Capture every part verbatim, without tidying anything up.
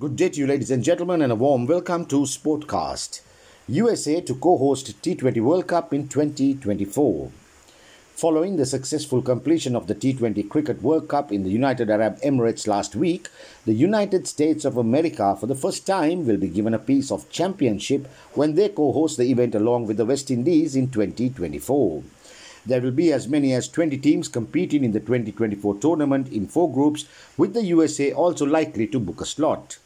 Good day to you, ladies and gentlemen, and a warm welcome to Sportcast. U S A to co-host T twenty World Cup in twenty twenty-four. Following the successful completion of the T twenty Cricket World Cup in the United Arab Emirates last week, the United States of America for the first time will be given a piece of championship when they co-host the event along with the West Indies in twenty twenty-four. There will be as many as twenty teams competing in the twenty twenty-four tournament in four groups, with the U S A also likely to book a slot.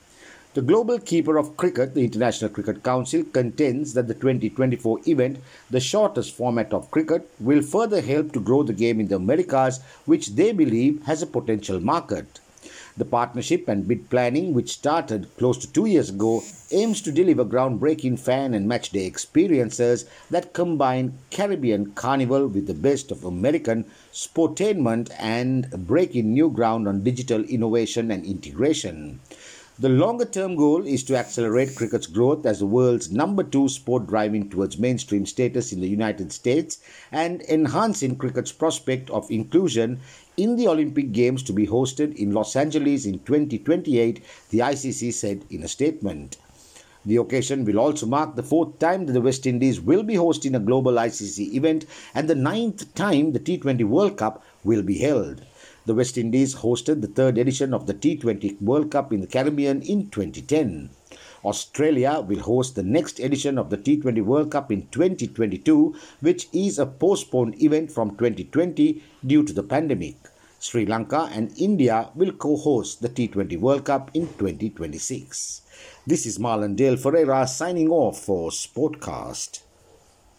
The global keeper of cricket, the International Cricket Council, contends that the twenty twenty-four event, the shortest format of cricket, will further help to grow the game in the Americas, which they believe has a potential market. The partnership and bid planning, which started close to two years ago, aims to deliver groundbreaking fan and matchday experiences that combine Caribbean carnival with the best of American sportainment and breaking new ground on digital innovation and integration. The longer-term goal is to accelerate cricket's growth as the world's number two sport, driving towards mainstream status in the United States and enhancing cricket's prospect of inclusion in the Olympic Games to be hosted in Los Angeles in twenty twenty-eight, the I C C said in a statement. The occasion will also mark the fourth time that the West Indies will be hosting a global I C C event and the ninth time the T twenty World Cup will be held. The West Indies hosted the third edition of the T twenty World Cup in the Caribbean in twenty ten. Australia will host the next edition of the T twenty World Cup in twenty twenty-two, which is a postponed event from twenty twenty due to the pandemic. Sri Lanka and India will co-host the T twenty World Cup in twenty twenty-six. This is Marlon Dale Ferreira signing off for Sportcast.